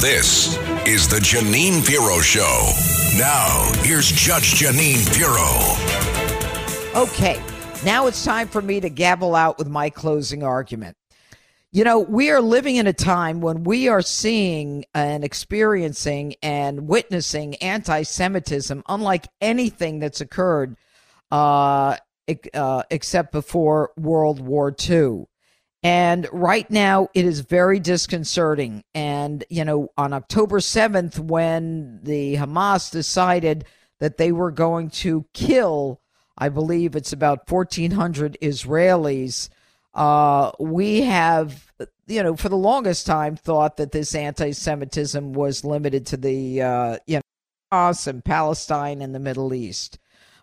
This is the Jeanine Pirro Show. Now, here's Judge Jeanine Pirro. Okay, now it's time for me to gavel out with my closing argument. You know, we are living in a time when we are seeing and experiencing and witnessing anti-Semitism unlike anything that's occurred except before World War II. And right now, it is very disconcerting. And, you know, on October 7th, when the Hamas decided that they were going to kill, I believe it's about 1,400 Israelis, we have, you know, for the longest time thought that this anti-Semitism was limited to the, Hamas and Palestine and the Middle East.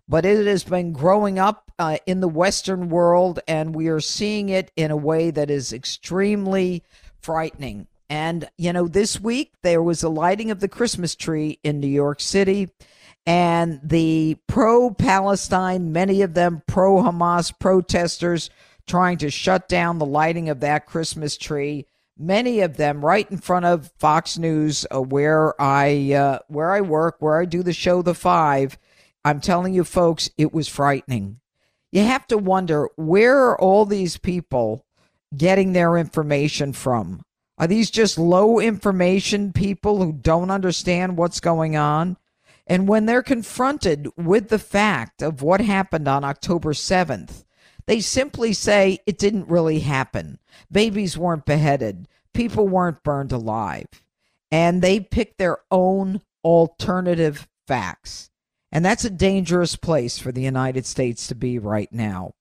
But it has been growing up in the Western world, and we are seeing it in a way that is extremely frightening. And, you know, this week there was a lighting of the Christmas tree in New York City, and the pro-Palestine, many of them pro-Hamas protesters trying to shut down the lighting of that Christmas tree, many of them right in front of Fox News, where I work, where I do the show, The Five. I'm telling you, folks, it was frightening. You have to wonder, where are all these people getting their information from? Are these just low information people who don't understand what's going on? And when they're confronted with the fact of what happened on October 7th, they simply say it didn't really happen. Babies weren't beheaded. People weren't burned alive. And they pick their own alternative facts. And that's a dangerous place for the United States to be right now.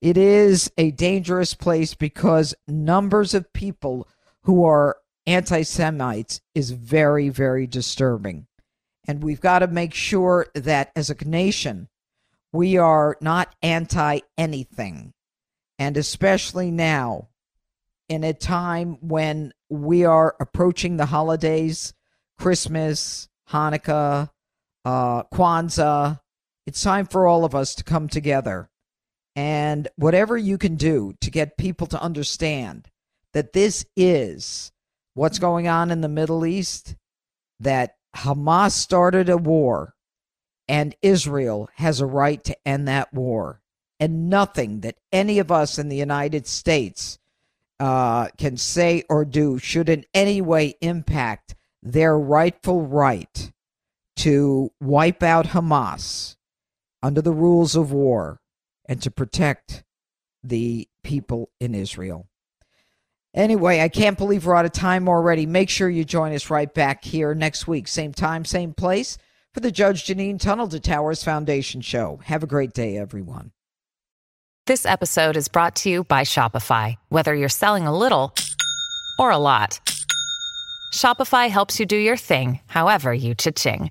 It is a dangerous place because numbers of people who are anti-Semites is very, very disturbing. And we've got to make sure that as a nation, we are not anti-anything. And especially now, in a time when we are approaching the holidays, Christmas, Hanukkah, Kwanzaa, it's time for all of us to come together. And whatever you can do to get people to understand that this is what's going on in the Middle East, that Hamas started a war, and Israel has a right to end that war. And nothing that any of us in the United States can say or do should in any way impact their rightful right to wipe out Hamas under the rules of war and to protect the people in Israel. Anyway, I can't believe we're out of time already. Make sure you join us right back here next week, same time, same place, for the Judge Jeanine Tunnel to Towers Foundation Show. Have a great day, everyone. This episode is brought to you by Shopify. Whether you're selling a little or a lot, Shopify helps you do your thing, however you cha-ching.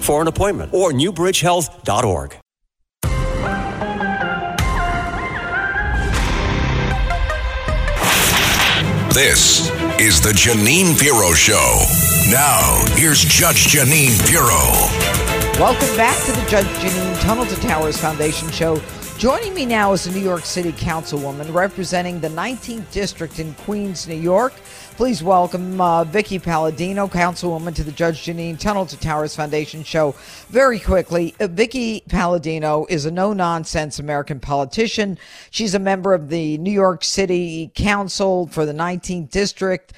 For an appointment or newbridgehealth.org. This is the Jeanine Pirro Show. Now, here's Judge Jeanine Pirro. Welcome back to the Judge Jeanine Tunnel to Towers Foundation show. Joining me now is a New York City councilwoman representing the 19th District in Queens, New York. Please welcome Vicky Palladino, councilwoman to the Judge Jeanine Tunnel to Towers Foundation show. Very quickly, Vicky Palladino is a no-nonsense American politician. She's a member of the New York City Council for the 19th District,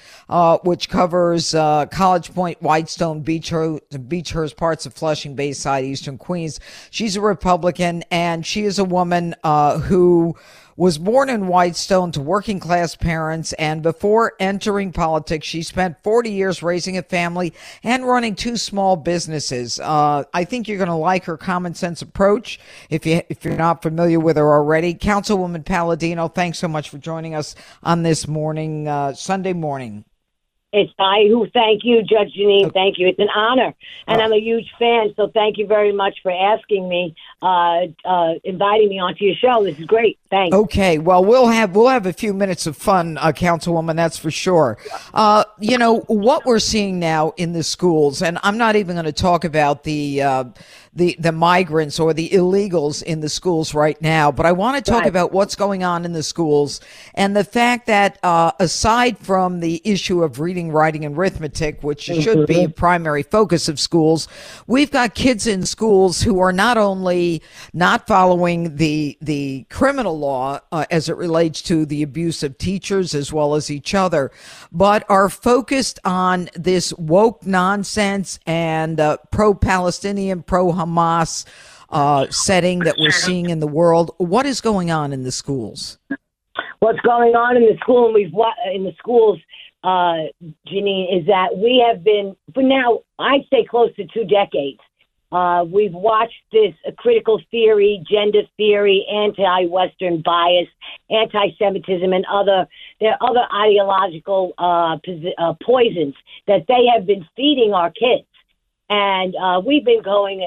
which covers College Point, Whitestone, Beechhurst, parts of Flushing, Bayside, Eastern Queens. She's a Republican, and she is a woman who was born in Whitestone to working class parents, and before entering politics, she spent 40 years raising a family and running two small businesses. I think you're going to like her common sense approach if you're not familiar with her already. Councilwoman Palladino, thanks so much for joining us on this morning, Sunday morning. It's I who thank you, Judge Jeanine. Thank you. It's an honor, and I'm a huge fan, so thank you very much for asking me, inviting me onto your show. This is great. Thanks. Okay. Well, we'll have a few minutes of fun, Councilwoman, that's for sure. You know, what we're seeing now in the schools, and I'm not even going to talk about the migrants or the illegals in the schools right now, but I want to talk about what's going on in the schools and the fact that aside from the issue of reading, writing, and arithmetic, which should be a primary focus of schools, we've got kids in schools who are not only not following the criminal law as it relates to the abuse of teachers as well as each other, but are focused on this woke nonsense and pro-Palestinian, pro-Hamas setting that we're seeing in the world. What is going on in the schools? What's going on in the school, and we've in the schools, Jeanine, is that we have been, for now, I'd say close to 2 decades, we've watched this critical theory, gender theory, anti-Western bias, anti-Semitism, and other ideological poisons that they have been feeding our kids. And we've been calling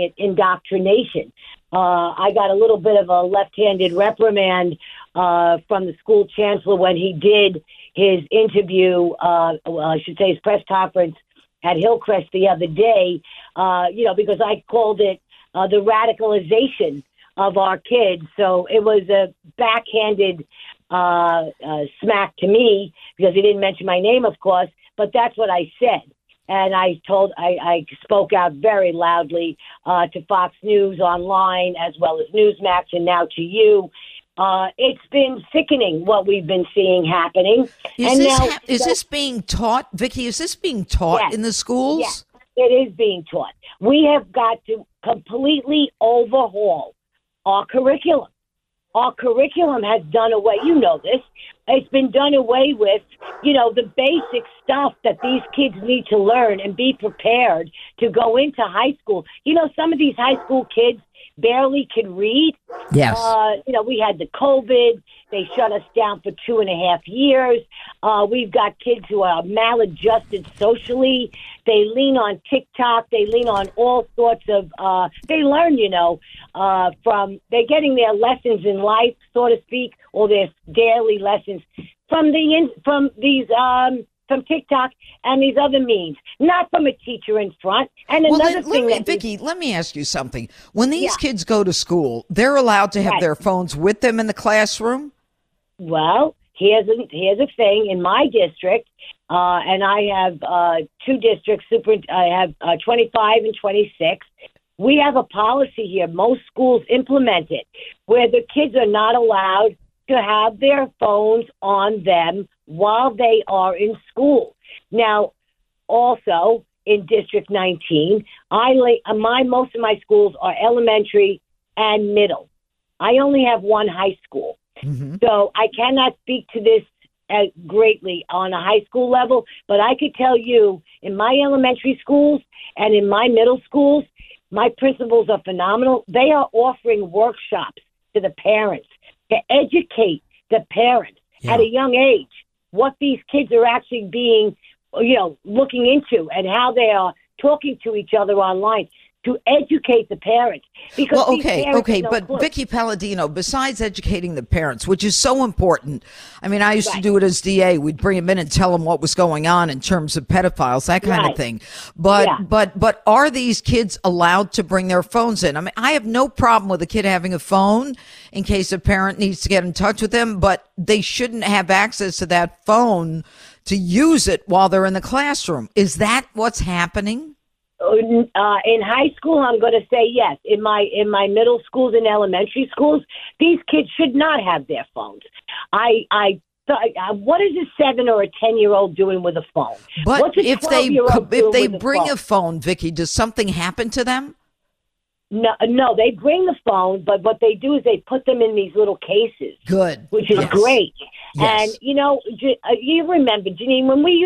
it indoctrination. I got a little bit of a left-handed reprimand from the school chancellor when he did his interview, I should say his press conference at Hillcrest the other day, you know, because I called it the radicalization of our kids. So it was a backhanded smack to me because he didn't mention my name, of course, but that's what I said. And I spoke out very loudly to Fox News online as well as Newsmax and now to you. It's been sickening what we've been seeing happening. Is this being taught, Vicky? Is this being taught in the schools? Yes, it is being taught. We have got to completely overhaul our curriculum. Our curriculum has done away, you know this, it's been done away with, you know, the basic stuff that these kids need to learn and be prepared to go into high school. You know, some of these high school kids barely can read. Yes. You know, we had the COVID. They shut us down for 2.5 years. We've got kids who are maladjusted socially. They lean on TikTok. They lean on all sorts of, they learn, you know, they're getting their lessons in life, so to speak, or their daily lessons from TikTok and these other means, not from a teacher in front. And Vicky, let me ask you something. When these kids go to school, they're allowed to have their phones with them in the classroom? Well, here's a thing. In my district, and I have 2 districts, I have 25 and 26, we have a policy here, most schools implement it, where the kids are not allowed to have their phones on them while they are in school. Now, also in District 19, most of my schools are elementary and middle. I only have 1 high school. Mm-hmm. So I cannot speak to this greatly on a high school level, but I could tell you in my elementary schools and in my middle schools, my principals are phenomenal. They are offering workshops to the parents to educate the parents at a young age what these kids are actually being, you know, looking into and how they are talking to each other online. to educate the parents. Because but Vicky Palladino, besides educating the parents, which is so important, I mean, I used to do it as DA. We'd bring them in and tell them what was going on in terms of pedophiles, that kind of thing. But but are these kids allowed to bring their phones in? I mean, I have no problem with a kid having a phone in case a parent needs to get in touch with them, but they shouldn't have access to that phone to use it while they're in the classroom. Is that what's happening? In high school, I'm going to say yes. In my middle schools and elementary schools, these kids should not have their phones. What is a 7 or a 10-year-old doing with a phone? But what's a 12-year-old doing with a phone? If they bring a phone, Vicky, does something happen to them? No, they bring the phone, but what they do is they put them in these little cases. Good. Which is great. Yes. And, you know, you remember, Jeanine, when we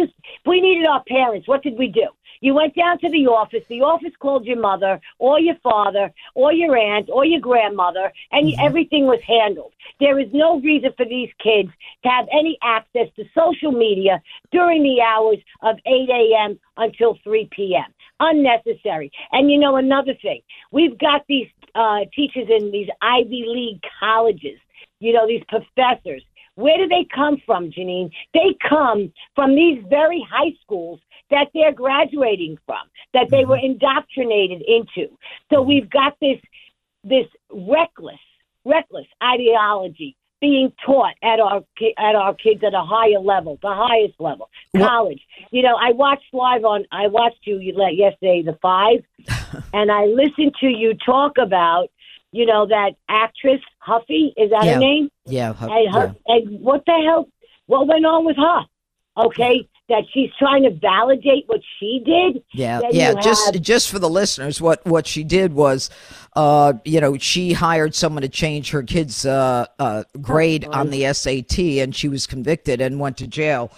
needed our parents, what did we do? You went down to the office. The office called your mother or your father or your aunt or your grandmother, and everything was handled. There is no reason for these kids to have any access to social media during the hours of 8 a.m. until 3 p.m. Unnecessary. And, you know, another thing, we've got these teachers in these Ivy League colleges, you know, these professors. Where do they come from, Jeanine? They come from these very high schools that they're graduating from, that they were indoctrinated into. So we've got this reckless ideology being taught at our kids at a higher level, the highest level, college. What? You know, I watched you yesterday, The Five, and I listened to you talk about, you know, that actress, Huffy, is that her name? Yeah, Huffy. And what the hell? What went on with her? Okay, that she's trying to validate what she did. Just for the listeners, what she did was, you know, she hired someone to change her kid's grade on the SAT, and she was convicted and went to jail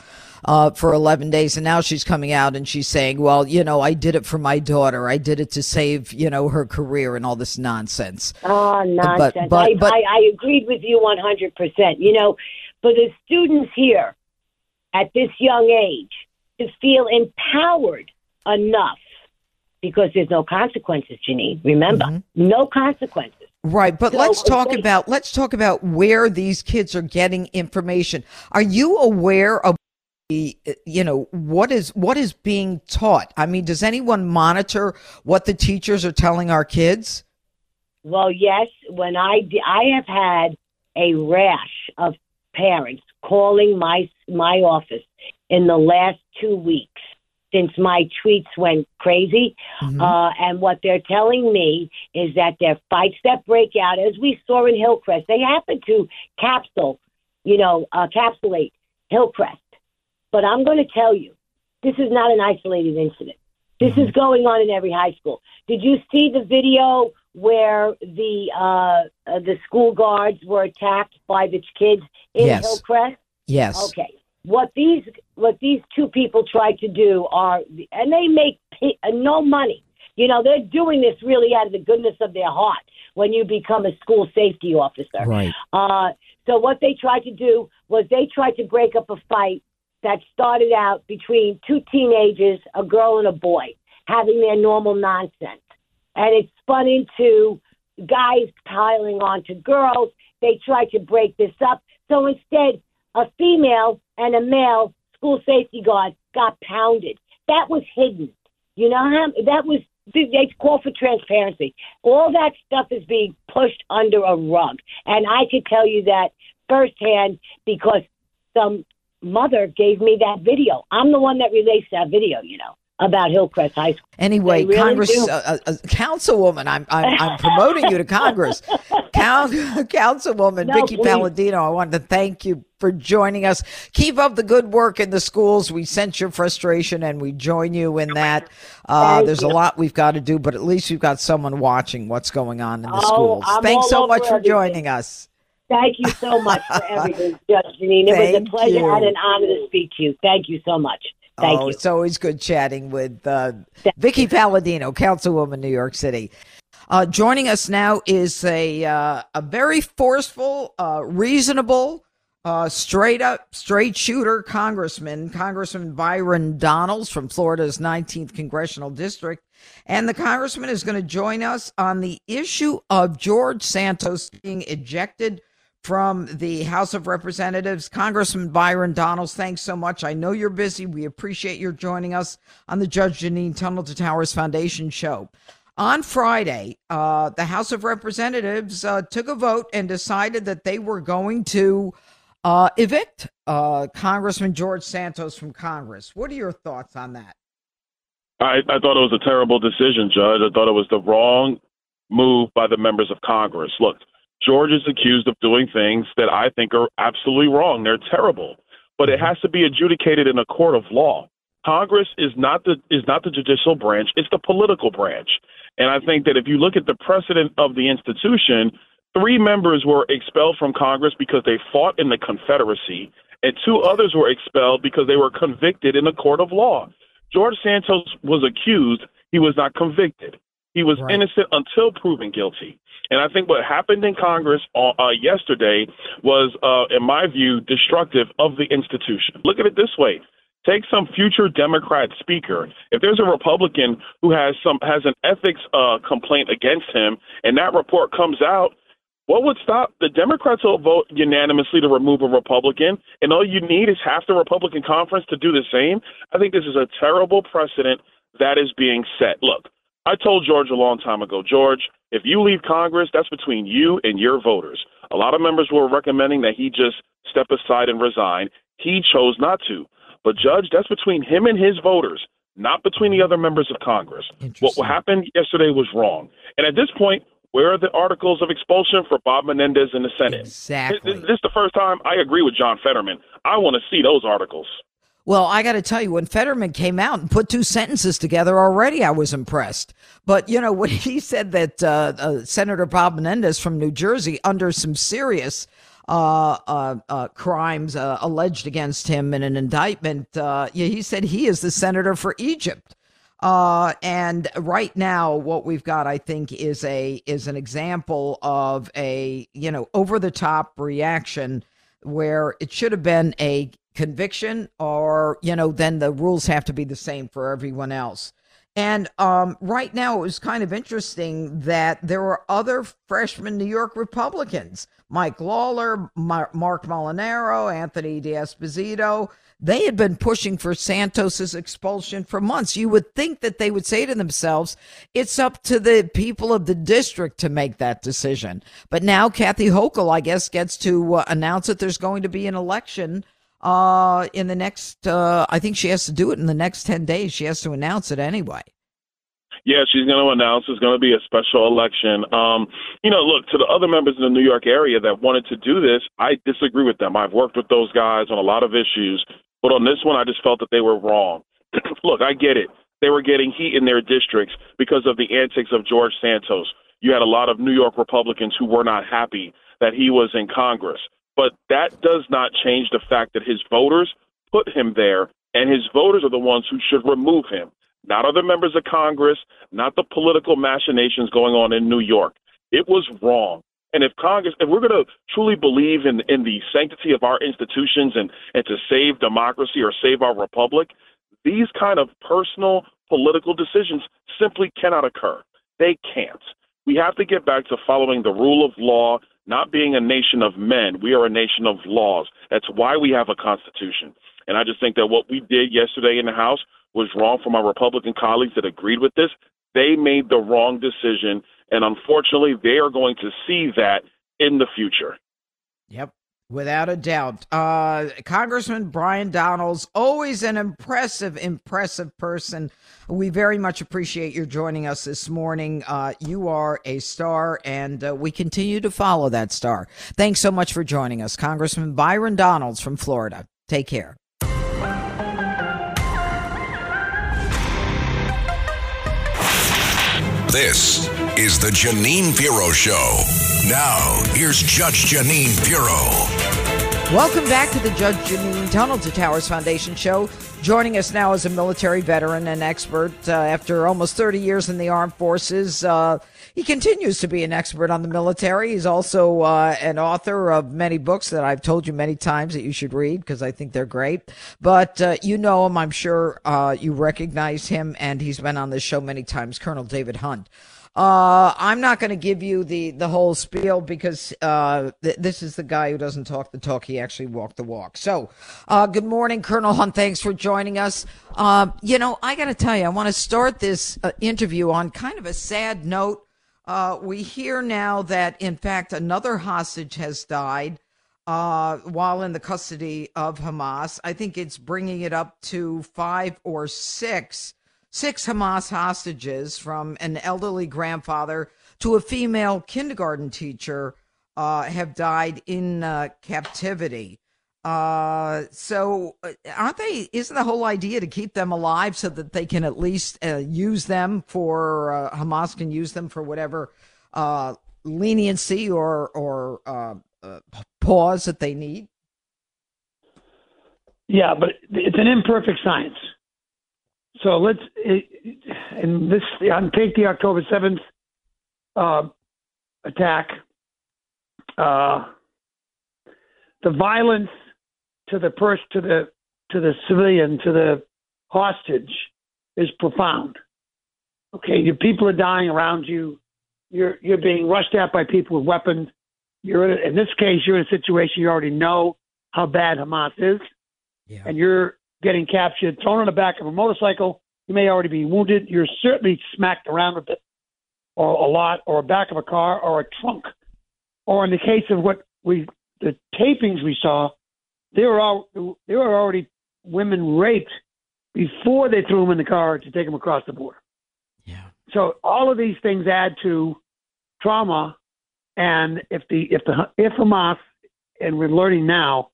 for 11 days. And now she's coming out and she's saying, well, you know, I did it for my daughter. I did it to save, you know, her career and all this nonsense. Oh, nonsense. But I agreed with you 100%. You know, for the students here at this young age to feel empowered enough, because there's no consequences, Jeanine. Remember, no consequences. Right, but so let's talk about where these kids are getting information. Are you aware of, you know, what is being taught? I mean, does anyone monitor what the teachers are telling our kids? Well, yes. When I have had a rash of parents calling my office in the last 2 weeks since my tweets went crazy, and what they're telling me is that their fights that break out, as we saw in Hillcrest, they happen to encapsulate Hillcrest. But I'm going to tell you, this is not an isolated incident. This is going on in every high school. Did you see the video where the school guards were attacked by the kids in Hillcrest? Yes. Okay. What these two people tried to do are, and they make no money. You know, they're doing this really out of the goodness of their heart when you become a school safety officer. Right. So what they tried to do was they tried to break up a fight that started out between two teenagers, a girl and a boy, having their normal nonsense. And it spun into guys piling on to girls. They tried to break this up. So instead, a female and a male school safety guard got pounded. That was hidden. You know, they call for transparency. All that stuff is being pushed under a rug. And I could tell you that firsthand because some mother gave me that video. I'm the one that relates that video, you know, about Hillcrest High School. Anyway, really Councilwoman, I'm promoting you to Congress. Councilwoman Vicky Palladino, I wanted to thank you for joining us. Keep up the good work in the schools. We sense your frustration and we join you in that. There's a lot we've got to do, but at least we've got someone watching what's going on in the schools. Thanks so much for joining us. Thank you so much for everything, Judge Jeanine. It was a pleasure and an honor to speak to you. Thank you so much. Thank you. It's always good chatting with Vicky Palladino, Councilwoman, New York City. Joining us now is a very forceful, reasonable, straight shooter Congressman Byron Donalds from Florida's 19th Congressional District. And the congressman is going to join us on the issue of George Santos being ejected from the House of Representatives. Congressman Byron Donalds, thanks so much. I know you're busy. We appreciate your joining us on the Judge Jeanine Tunnel to Towers Foundation show. On Friday, the House of Representatives took a vote and decided that they were going to evict Congressman George Santos from Congress. What are your thoughts on that? I thought it was a terrible decision, Judge. I thought it was the wrong move by the members of Congress. Look, George is accused of doing things that I think are absolutely wrong. They're terrible, but it has to be adjudicated in a court of law. Congress is not the judicial branch. It's the political branch. And I think that if you look at the precedent of the institution, 3 members were expelled from Congress because they fought in the Confederacy, and 2 others were expelled because they were convicted in a court of law. George Santos was accused. He was not convicted. He was innocent until proven guilty. And I think what happened in Congress yesterday was, in my view, destructive of the institution. Look at it this way. Take some future Democrat speaker. If there's a Republican who has an ethics complaint against him and that report comes out, what would stop the Democrats will vote unanimously to remove a Republican, and all you need is half the Republican conference to do the same? I think this is a terrible precedent that is being set. Look, I told George a long time ago, George, if you leave Congress, that's between you and your voters. A lot of members were recommending that he just step aside and resign. He chose not to. But, Judge, that's between him and his voters, not between the other members of Congress. What happened yesterday was wrong. And at this point, where are the articles of expulsion for Bob Menendez in the Senate? Exactly. This is the first time I agree with John Fetterman. I want to see those articles. Well, I got to tell you, when Fetterman came out and put 2 sentences together already, I was impressed. But, you know, when he said that Senator Bob Menendez from New Jersey, under some serious crimes alleged against him in an indictment, he said he is the senator for Egypt. And right now, what we've got, I think, is an example of a, you know, over the top reaction where it should have been a conviction, or, you know, then the rules have to be the same for everyone else. And right now, it was kind of interesting that there were other freshman New York Republicans, Mike Lawler, Mark Molinaro, Anthony D'Esposito. They had been pushing for Santos's expulsion for months. You would think that they would say to themselves, it's up to the people of the district to make that decision. But now Kathy Hochul, I guess, gets to announce that there's going to be an election in the next, I think she has to do it in the next 10 days. She has to announce it anyway. Yeah, she's going to announce there's going to be a special election. You know, look, to the other members in the New York area that wanted to do this, I disagree with them. I've worked with those guys on a lot of issues, but on this one, I just felt that they were wrong. Look, I get it. They were getting heat in their districts because of the antics of George Santos. You had a lot of New York Republicans who were not happy that he was in Congress. But that does not change the fact that his voters put him there, and his voters are the ones who should remove him, not other members of Congress, not the political machinations going on in New York. It was wrong. And if Congress, if we're going to truly believe in the sanctity of our institutions and to save democracy or save our republic, these kind of personal political decisions simply cannot occur. They can't. We have to get back to following the rule of law, not being a nation of men. We are a nation of laws. That's why we have a constitution. And I just think that what we did yesterday in the House was wrong for my Republican colleagues that agreed with this. They made the wrong decision, and unfortunately, they are going to see that in the future. Yep, without a doubt. Congressman Byron Donalds, always an impressive person. We very much appreciate your joining us this morning. You are a star, and we continue to follow that star. Thanks so much for joining us, Congressman Byron Donalds from Florida. Take care. This is the Jeanine Pirro Show. Now, here's Judge Jeanine Pirro. Welcome back to the Judge Jeanine Tunnel to Towers Foundation show. Joining us now is a military veteran and expert. After almost 30 years in the armed forces, he continues to be an expert on the military. He's also an author of many books that I've told you many times that you should read because I think they're great. But you know him, I'm sure you recognize him, and he's been on this show many times, Colonel David Hunt. I'm not going to give you the whole spiel because this is the guy who doesn't talk the talk. He actually walked the walk. So good morning, Colonel Hunt. Thanks for joining us. You know, I got to tell you, I want to start this interview on kind of a sad note. We hear now that, in fact, another hostage has died while in the custody of Hamas. I think it's bringing it up to six Hamas hostages, from an elderly grandfather to a female kindergarten teacher, have died in captivity. So isn't the whole idea to keep them alive so that they can at least use them for, Hamas can use them for whatever leniency or pause that they need? Yeah, but it's an imperfect science. So take the October 7th attack. The violence to the civilian, to the hostage, is profound. Okay, your people are dying around you. You're being rushed at by people with weapons. In this case, you're in a situation you already know how bad Hamas is, yeah. And you're getting captured, thrown on the back of a motorcycle. You may already be wounded. You're certainly smacked around a bit, or a lot, or back of a car, or a trunk. Or in the case of the tapings we saw, there were already women raped before they threw them in the car to take them across the border. Yeah. So all of these things add to trauma, and if Hamas, and we're learning now,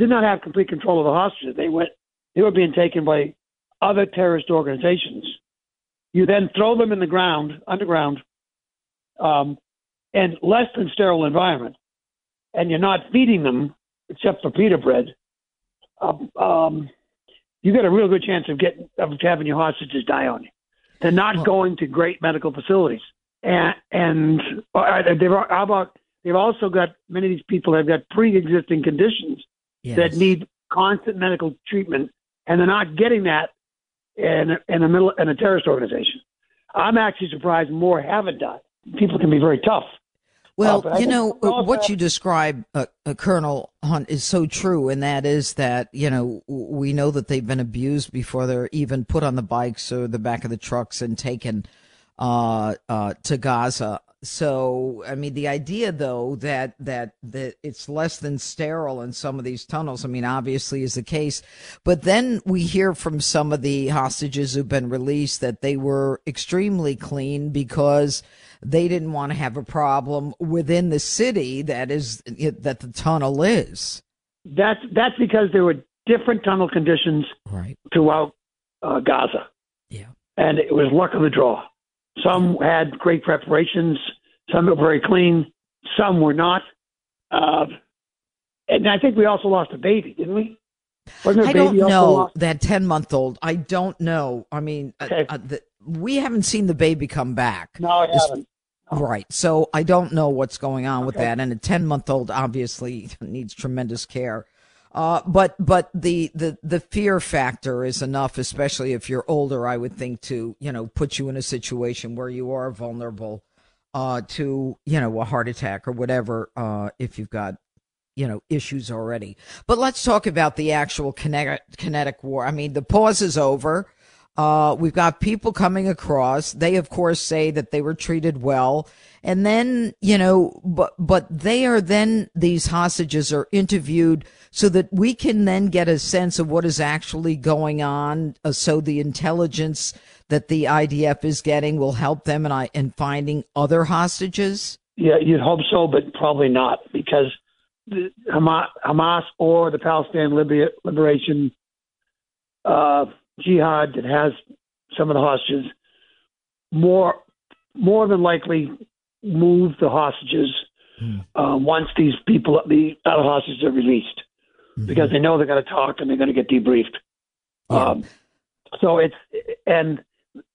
did not have complete control of the hostages. They were being taken by other terrorist organizations. You then throw them in the ground, underground, and less than sterile environment, and you're not feeding them except for pita bread. You got a real good chance of having your hostages die on you. They're not going to great medical facilities, and they've also got, many of these people have got pre-existing conditions. Yes. That need constant medical treatment, and they're not getting that in a terrorist organization. I'm actually surprised more haven't died. People can be very tough. Well, you know, what you describe, Colonel Hunt, is so true, and that is that, you know, we know that they've been abused before they're even put on the bikes or the back of the trucks and taken to Gaza. So, I mean, the idea, though, that it's less than sterile in some of these tunnels, I mean, obviously is the case. But then we hear from some of the hostages who've been released that they were extremely clean because they didn't want to have a problem within the city that the tunnel is. That's because there were different tunnel conditions throughout Gaza. Yeah. And it was luck of the draw. Some had great preparations. Some were very clean. Some were not. And I think we also lost a baby, didn't we? That 10-month-old. I don't know. I mean, okay. We haven't seen the baby come back. No, I haven't. No. Right. So I don't know what's going on with that. And a 10-month-old obviously needs tremendous care. But the fear factor is enough, especially if you're older, I would think, to, you know, put you in a situation where you are vulnerable to, you know, a heart attack or whatever, if you've got, you know, issues already. But let's talk about the actual kinetic war. I mean, the pause is over. We've got people coming across. They, of course, say that they were treated well. And then, you know, but they are then, these hostages are interviewed so that we can then get a sense of what is actually going on. So the intelligence that the IDF is getting will help them in finding other hostages. Yeah, you'd hope so, but probably not, because Hamas or the Palestinian Liberation Jihad that has some of the hostages more than likely move the hostages once these people, the hostages, are released, because they know they're going to talk and they're going to get debriefed. So it's, and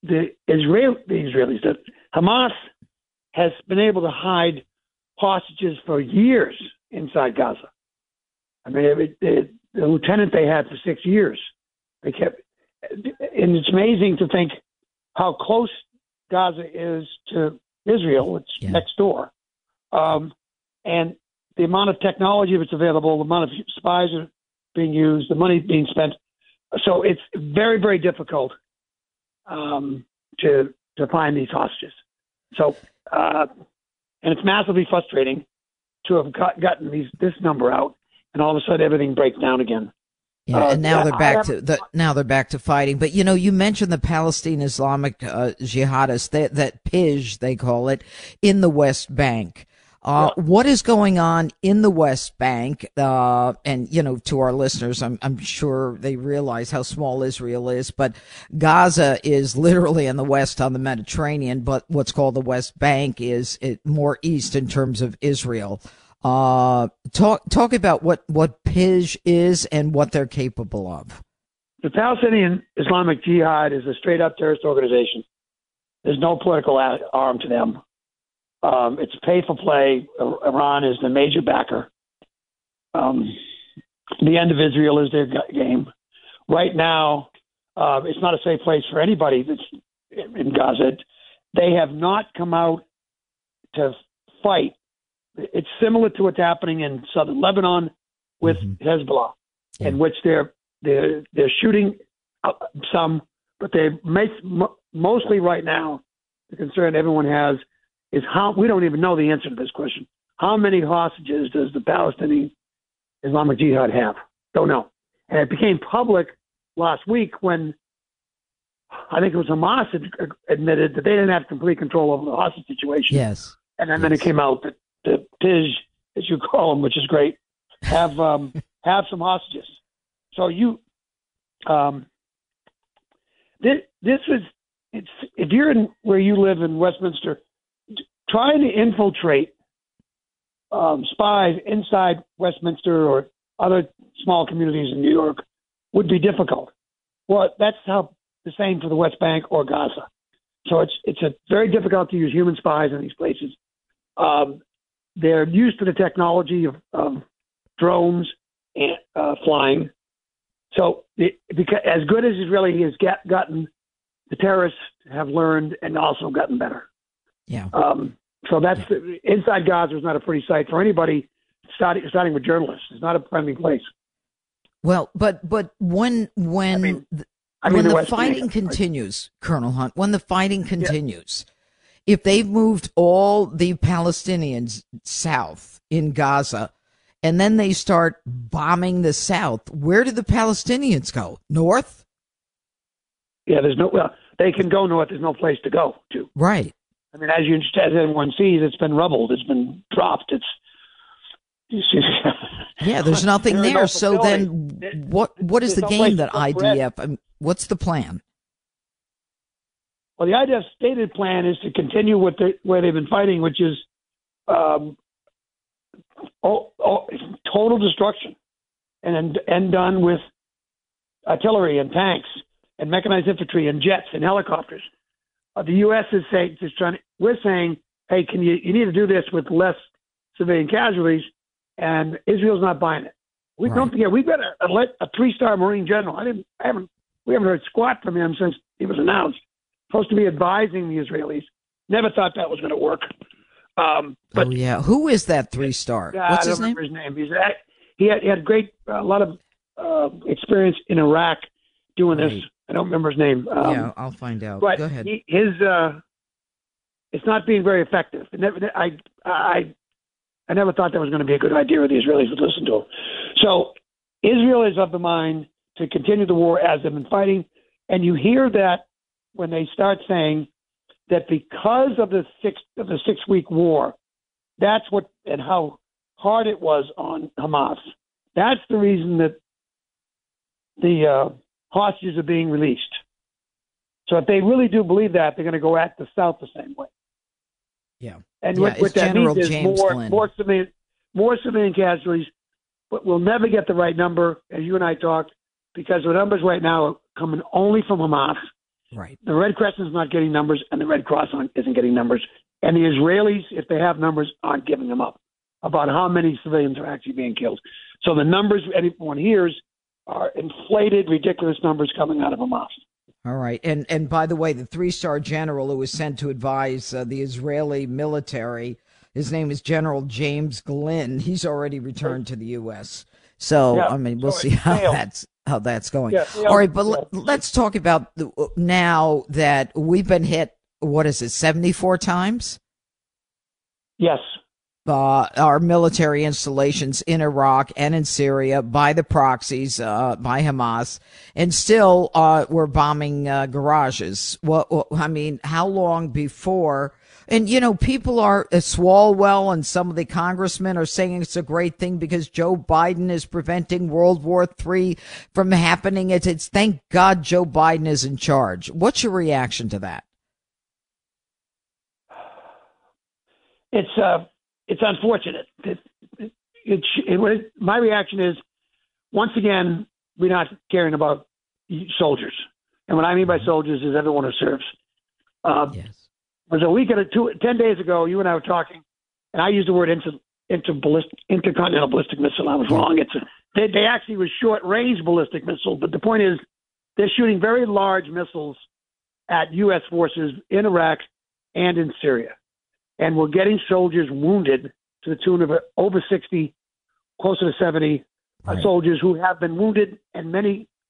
the Israelis, the Hamas has been able to hide hostages for years inside Gaza. I mean, the lieutenant they had for 6 years, they kept, and it's amazing to think how close Gaza is to Israel. It's next door. And the amount of technology that's available, the amount of spies are being used, the money being spent. So it's very, very difficult to find these hostages. So, and it's massively frustrating to have gotten this number out, and all of a sudden everything breaks down again. Yeah, and now they're back to fighting. But you know, you mentioned the Palestinian Islamic jihadists, that PIJ they call it, in the West Bank. What is going on in the West Bank? And you know, to our listeners, I'm sure they realize how small Israel is, but Gaza is literally in the west on the Mediterranean, but what's called the West Bank is more east in terms of Israel. Talk about what PIJ is and what they're capable of. The Palestinian Islamic Jihad is a straight up terrorist organization. There's no political arm to them. It's pay for play. Iran is the major backer. The end of Israel is their game. Right now, it's not a safe place for anybody that's in Gaza. They have not come out to fight. It's similar to what's happening in southern Lebanon with Hezbollah, in which they're shooting some, but they make mostly right now. The concern everyone has is how, we don't even know the answer to this question. How many hostages does the Palestinian Islamic Jihad have? Don't know. And it became public last week when I think it was Hamas admitted that they didn't have complete control over the hostage situation. Yes. And then it came out that the PIJ, as you call them, which is great, have some hostages. So you, if you're in where you live in Westminster, trying to infiltrate spies inside Westminster or other small communities in New York would be difficult. Well, that's the same for the West Bank or Gaza. So it's very difficult to use human spies in these places. They're used to the technology of drones and flying. So because as good as Israeli has gotten, the terrorists have learned and also gotten better. Yeah. So that's inside Gaza is not a pretty sight for anybody, starting with journalists. It's not a friendly place. Well, but when the fighting continues, Colonel Hunt, when the fighting continues, if they've moved all the Palestinians south in Gaza, and then they start bombing the south, where do the Palestinians go? North? Yeah, there's no. Well, they can go north. There's no place to go to. Right. I mean, as everyone sees, it's been rubbled. It's been dropped. There's nothing there. No, so then what is the game that IDF, what's the plan? Well, the IDF's stated plan is to continue with where they've been fighting, which is total destruction and done with artillery and tanks and mechanized infantry and jets and helicopters. The U.S. is saying, we're saying, hey, you need to do this with less civilian casualties, and Israel's not buying it. We don't forget, we've got a three-star Marine general. We haven't heard squat from him since he was announced. Supposed to be advising the Israelis. Never thought that was going to work. Who is that three-star? What's his name? I don't remember his name. He had a lot of experience in Iraq doing this. I don't remember his name. I'll find out. But go ahead. It's not being very effective. I never thought that was going to be a good idea if the Israelis would listen to him. So Israel is of the mind to continue the war as they've been fighting. And you hear that when they start saying that because of the 6-week war, that's what and how hard it was on Hamas. That's the reason that the hostages are being released. So if they really do believe that, they're going to go at the South the same way. Yeah. And what that means is James Glynn. More civilian casualties, but we'll never get the right number, as you and I talked, because the numbers right now are coming only from Hamas. Right. The Red Crescent's not getting numbers, and the Red Cross isn't getting numbers. And the Israelis, if they have numbers, aren't giving them up about how many civilians are actually being killed. So the numbers anyone hears are inflated, ridiculous numbers coming out of Hamas. All right. And by the way, the three-star general who was sent to advise the Israeli military, his name is General James Glynn. He's already returned to the U.S. So, yeah, I mean, we'll see how that's going. Yeah, all right. But let's talk about now that we've been hit, what is it, 74 times? Yes. Our military installations in Iraq and in Syria by the proxies, by Hamas, and still we're bombing garages. Well, I mean, how long before? And, you know, people are Swalwell and some of the congressmen are saying it's a great thing because Joe Biden is preventing World War III from happening. It's thank God Joe Biden is in charge. What's your reaction to that? It's unfortunate. My reaction is, once again, we're not caring about soldiers. And what I mean by soldiers is everyone who serves. Yes. It was a week and 10 days ago, you and I were talking, and I used the word intercontinental ballistic missile. I was wrong. They actually were short-range ballistic missile, but the point is they're shooting very large missiles at U.S. forces in Iraq and in Syria. And we're getting soldiers wounded to the tune of over 60, closer to 70 soldiers who have been wounded, and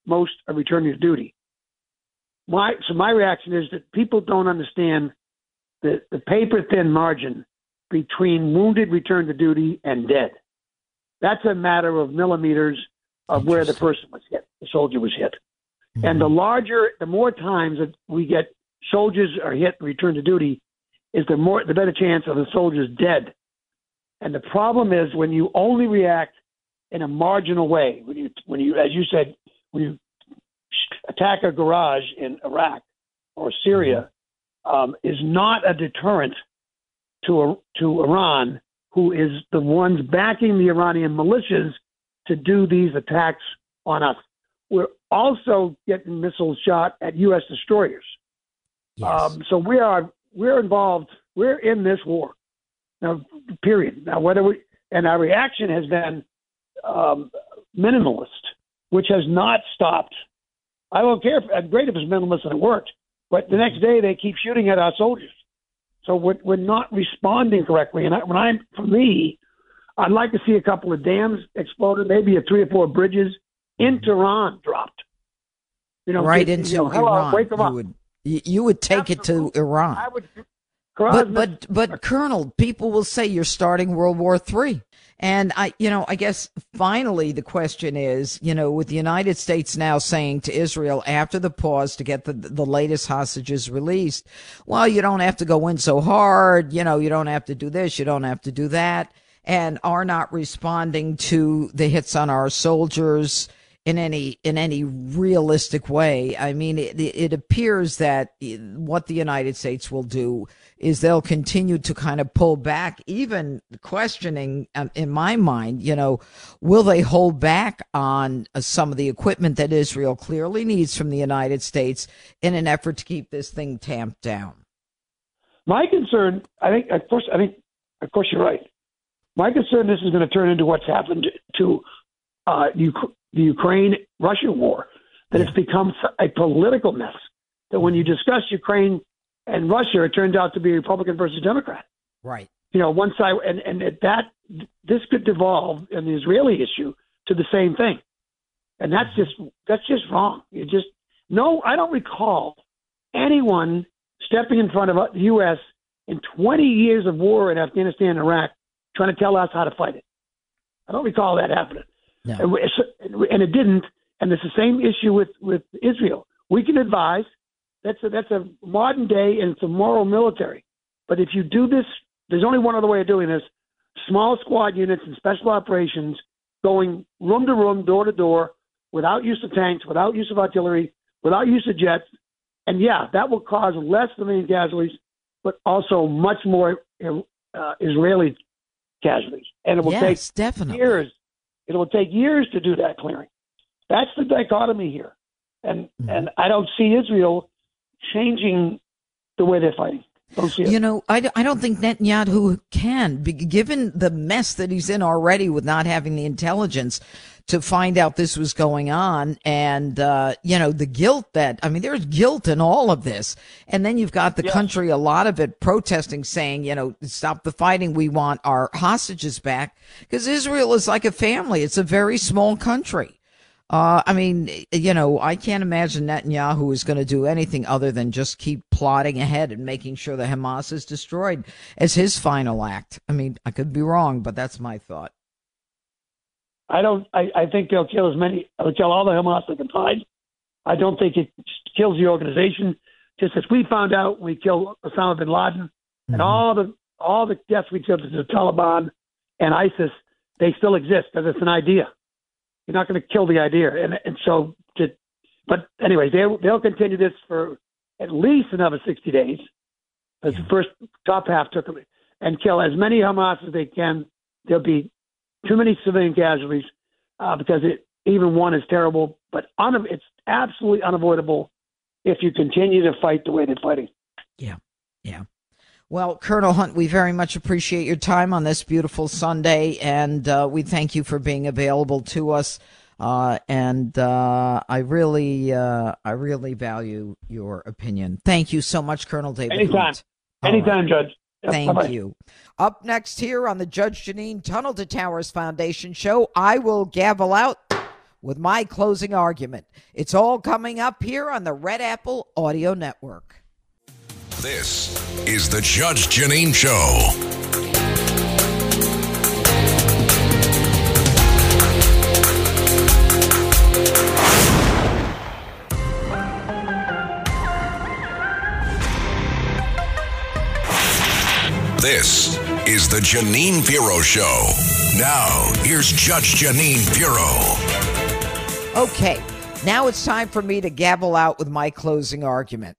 most are returning to duty. So my reaction is that people don't understand the paper-thin margin between wounded, return to duty, and dead. That's a matter of millimeters of where the person was hit, the soldier was hit. Mm-hmm. And the more times that we get soldiers are hit and return to duty, is the better chance of the soldiers dead. And the problem is when you only react in a marginal way, when you as you said, when you attack a garage in Iraq or Syria, is not a deterrent to Iran, who is the ones backing the Iranian militias to do these attacks on us. We're also getting missiles shot at U.S. destroyers. Yes. So we are... We're involved. We're in this war now. Period. Now, our reaction has been minimalist, which has not stopped. I don't care. Great if it's minimalist and it worked, but the next day they keep shooting at our soldiers. So we're not responding correctly. And I'd like to see a couple of dams exploded, maybe 3 or 4 bridges in Tehran dropped. You know, right into Iran. Wake them up. You would take it to Iran. I would, but Colonel, people will say you're starting World War III. And I guess finally the question is, with the United States now saying to Israel after the pause to get the latest hostages released, well, you don't have to go in so hard. You don't have to do this. You don't have to do that, and are not responding to the hits on our soldiers in any realistic way. I mean, it appears that what the United States will do is they'll continue to kind of pull back, even questioning, in my mind, will they hold back on some of the equipment that Israel clearly needs from the United States in an effort to keep this thing tamped down? My concern, I think, of course, you're right. My concern, this is going to turn into what's happened to the Ukraine-Russia war, that it's become a political mess, that when you discuss Ukraine and Russia, it turned out to be Republican versus Democrat. Right. One side, and that this could devolve in the Israeli issue to the same thing. And that's just wrong. I don't recall anyone stepping in front of the U.S. in 20 years of war in Afghanistan and Iraq trying to tell us how to fight it. I don't recall that happening. No. And it didn't. And it's the same issue with Israel. We can advise. That's a modern day and it's a moral military. But if you do this, there's only one other way of doing this. Small squad units and special operations going room to room, door to door, without use of tanks, without use of artillery, without use of jets. And that will cause less civilian casualties, but also much more Israeli casualties, and it will take years. It will take years to do that clearing. That's the dichotomy here, and I don't see Israel changing the way they're fighting. Don't see it. You know, I don't think Netanyahu can, given the mess that he's in already with not having the intelligence to find out this was going on, and you know, the guilt that, I mean, there's guilt in all of this, and then you've got the country, a lot of it protesting, saying, you know, stop the fighting, we want our hostages back, because Israel is like a family. It's a very small country. I mean, you know, I can't imagine Netanyahu is going to do anything other than just keep plodding ahead and making sure that Hamas is destroyed as his final act. I mean, I could be wrong, but that's my thought. I think they'll kill they'll kill all the Hamas they can find. I don't think it kills the organization. Just as we found out, we killed Osama bin Laden, and all the deaths we took to the Taliban and ISIS, they still exist because it's an idea. You're not going to kill the idea, but anyway, they'll continue this for at least another 60 days. As the first top half took them, and kill as many Hamas as they can. There'll be too many civilian casualties because even one is terrible, but it's absolutely unavoidable if you continue to fight the way they're fighting. Yeah, yeah. Well, Colonel Hunt, we very much appreciate your time on this beautiful Sunday, and we thank you for being available to us. And I really value your opinion. Thank you so much, Colonel David. Anytime, Judge. Thank you. Up next here on the Judge Jeanine Tunnel to Towers Foundation show, I will gavel out with my closing argument. It's all coming up here on the Red Apple Audio Network. This is the Judge Jeanine Show. This is the Jeanine Pirro Show. Now, here's Judge Jeanine Pirro. Okay, now it's time for me to gavel out with my closing argument.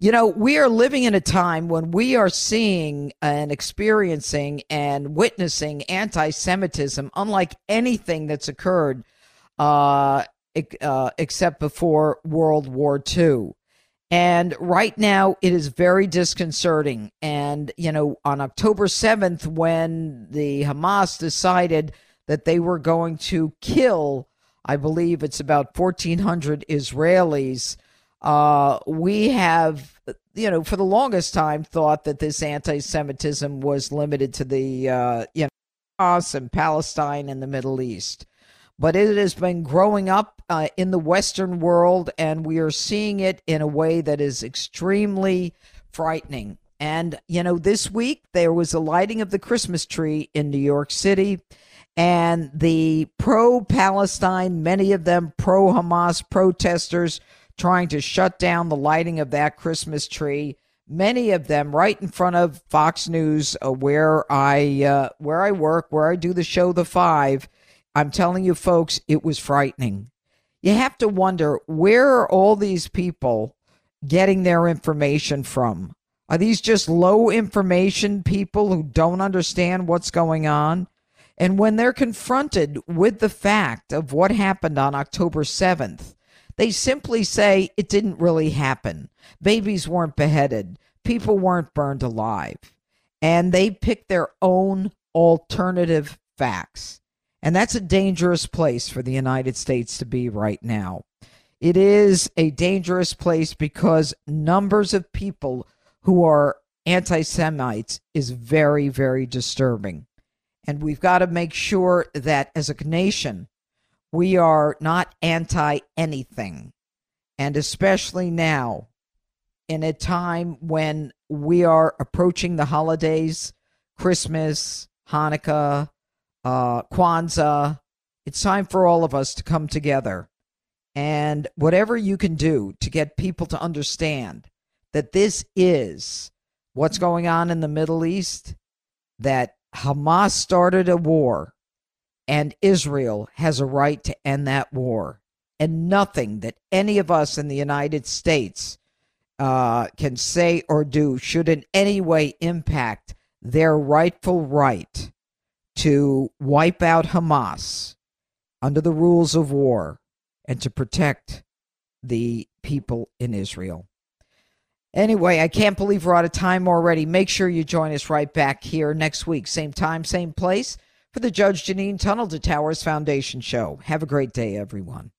You know, we are living in a time when we are seeing and experiencing and witnessing anti-Semitism unlike anything that's occurred except before World War II. And right now, it is very disconcerting. And, you know, on October 7th, when the Hamas decided that they were going to kill, I believe it's about 1,400 Israelis, we have, you know, for the longest time thought that this anti-Semitism was limited to the, Hamas and Palestine and the Middle East. But it has been growing up in the Western world, and we are seeing it in a way that is extremely frightening. And, you know, this week there was a lighting of the Christmas tree in New York City. And the pro-Palestine, many of them pro-Hamas protesters, trying to shut down the lighting of that Christmas tree, many of them right in front of Fox News, where I work, where I do the show, The Five. I'm telling you, folks, it was frightening. You have to wonder, where are all these people getting their information from? Are these just low information people who don't understand what's going on? And when they're confronted with the fact of what happened on October 7th, they simply say it didn't really happen. Babies weren't beheaded. People weren't burned alive. And they pick their own alternative facts. And that's a dangerous place for the United States to be right now. It is a dangerous place because numbers of people who are anti-Semites is very, very disturbing. And we've got to make sure that as a nation, we are not anti-anything, and especially now in a time when we are approaching the holidays, Christmas, Hanukkah, Kwanzaa. It's time for all of us to come together. And whatever you can do to get people to understand that this is what's going on in the Middle East, that Hamas started a war, and Israel has a right to end that war. And nothing that any of us in the United States can say or do should in any way impact their rightful right to wipe out Hamas under the rules of war and to protect the people in Israel. Anyway, I can't believe we're out of time already. Make sure you join us right back here next week, same time, same place, for the Judge Jeanine Tunnel to Towers Foundation Show. Have a great day, everyone.